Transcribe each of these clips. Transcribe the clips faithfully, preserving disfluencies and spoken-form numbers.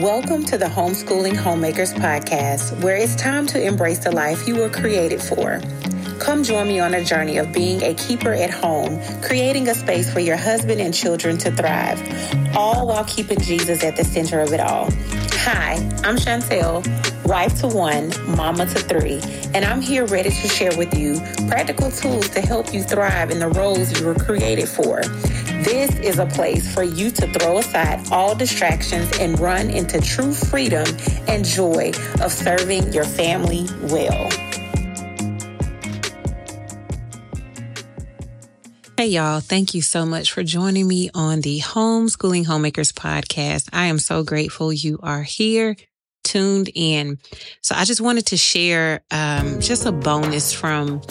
Welcome to the Homeschooling Homemakers Podcast, where it's time to embrace the life you were created for. Come join me on a journey of being a keeper at home, creating a space for your husband and children to thrive, all while keeping Jesus at the center of it all. Hi, I'm Chantelle, wife to one, mama to three, and I'm here ready to share with you practical tools to help you thrive in the roles you were created for. This is a place for you to throw aside all distractions and run into true freedom and joy of serving your family well. Hey, y'all. Thank you so much for joining me on the Homeschooling Homemakers Podcast. I am so grateful you are here, tuned in. So I just wanted to share um, just a bonus from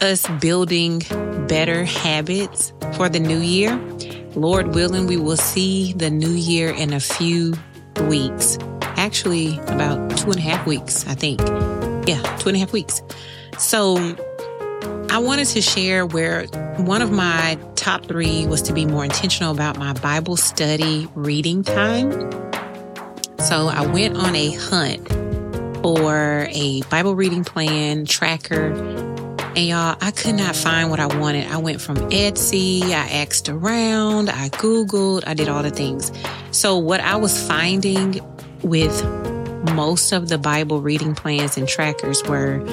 us building better habits for the new year. Lord willing, we will see the new year in a few weeks. Actually, about two and a half weeks, I think. Yeah, two and a half weeks. So I wanted to share where one of my top three was to be more intentional about my Bible study reading time. So I went on a hunt for a Bible reading plan tracker. And y'all, I could not find what I wanted. I went from Etsy, I asked around, I Googled, I did all the things. So what I was finding with most of the Bible reading plans and trackers were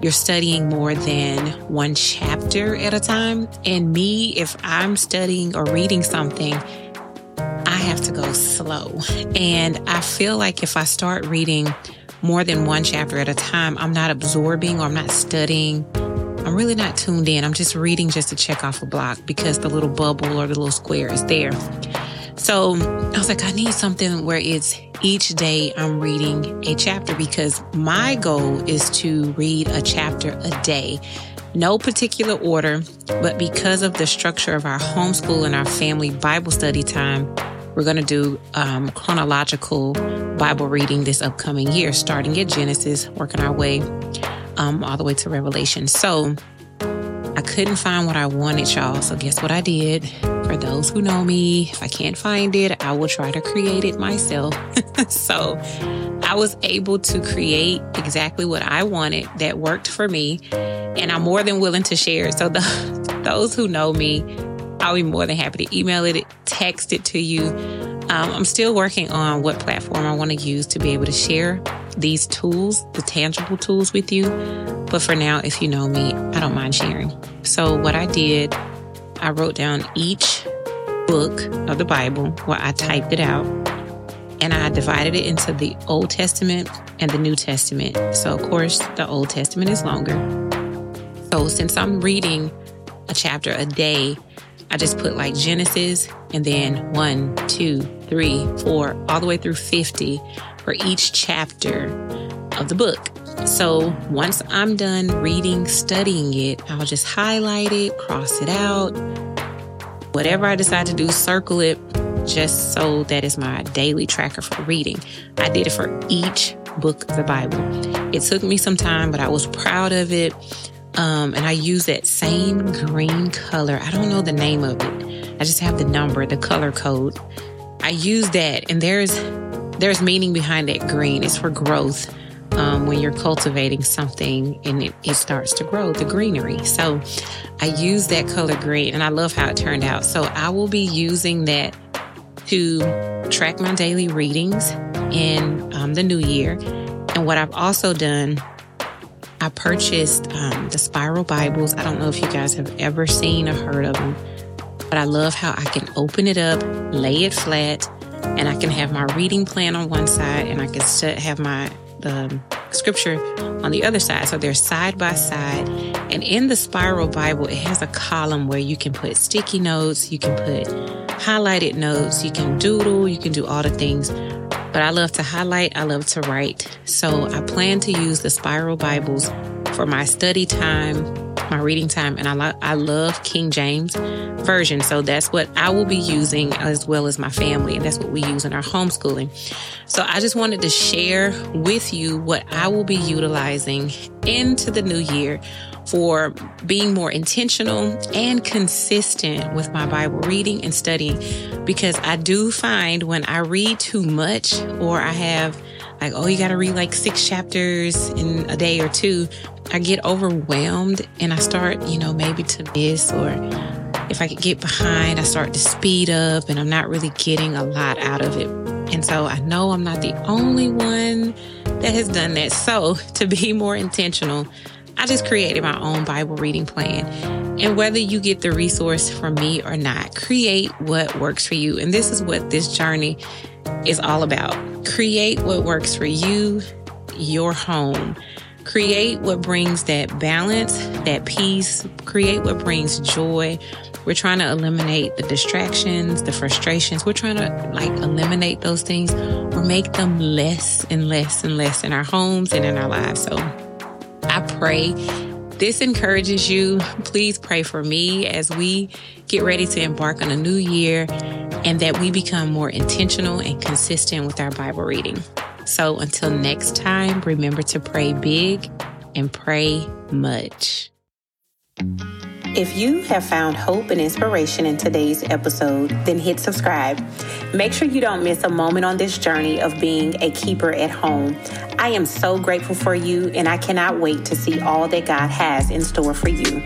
you're studying more than one chapter at a time. And me, if I'm studying or reading something, I have to go slow. And I feel like if I start reading more than one chapter at a time, I'm not absorbing or I'm not studying. I'm really not tuned in. I'm just reading just to check off a block because the little bubble or the little square is there. So I was like, I need something where it's each day I'm reading a chapter, because my goal is to read a chapter a day. No particular order, but because of the structure of our homeschool and our family Bible study time, we're going to do um, chronological Bible reading this upcoming year, starting at Genesis, working our way um, all the way to Revelation. So I couldn't find what I wanted, y'all. So guess what I did? For those who know me, if I can't find it, I will try to create it myself. So I was able to create exactly what I wanted that worked for me. And I'm more than willing to share it. So the, those who know me, I'll be more than happy to email it, text it to you. Um, I'm still working on what platform I want to use to be able to share these tools, the tangible tools with you. But for now, if you know me, I don't mind sharing. So what I did, I wrote down each book of the Bible where I typed it out, and I divided it into the Old Testament and the New Testament. So of course, the Old Testament is longer. So since I'm reading a chapter a day, I just put like Genesis and then one, two, three, four, all the way through fifty for each chapter of the book. So once I'm done reading, studying it, I'll just highlight it, cross it out, whatever I decide to do, circle it, just so that is my daily tracker for reading. I did it for each book of the Bible. It took me some time, but I was proud of it. Um, and I use that same green color. I don't know the name of it. I just have the number, the color code. I use that, and there's there's meaning behind that green. It's for growth. Um, when you're cultivating something and it, it starts to grow, the greenery. So I use that color green, and I love how it turned out. So I will be using that to track my daily readings in um, the new year. And what I've also done, I purchased um, the spiral Bibles. I don't know if you guys have ever seen or heard of them, but I love how I can open it up, lay it flat, and I can have my reading plan on one side, and I can have my the scripture on the other side. So they're side by side. And in the spiral Bible, it has a column where you can put sticky notes, you can put highlighted notes, you can doodle, you can do all the things. But I love to highlight, I love to write. So I plan to use the spiral Bibles for my study time my reading time, and I, lo- I love King James Version. So that's what I will be using, as well as my family. And that's what we use in our homeschooling. So I just wanted to share with you what I will be utilizing into the new year for being more intentional and consistent with my Bible reading and studying, because I do find when I read too much, or I have like, oh, you got to read like six chapters in a day or two, I get overwhelmed and I start, you know, maybe to miss, or if I could get behind, I start to speed up and I'm not really getting a lot out of it. And so I know I'm not the only one that has done that. So to be more intentional, I just created my own Bible reading plan. And whether you get the resource from me or not, create what works for you. And this is what this journey is all about. Create what works for you, your home. Create what brings that balance, that peace. Create what brings joy. We're trying to eliminate the distractions, the frustrations. We're trying to like eliminate those things or make them less and less and less in our homes and in our lives. So I pray this encourages you. Please pray for me as we get ready to embark on a new year, and that we become more intentional and consistent with our Bible reading. So until next time, remember to pray big and pray much. If you have found hope and inspiration in today's episode, then hit subscribe. Make sure you don't miss a moment on this journey of being a keeper at home. I am so grateful for you, and I cannot wait to see all that God has in store for you.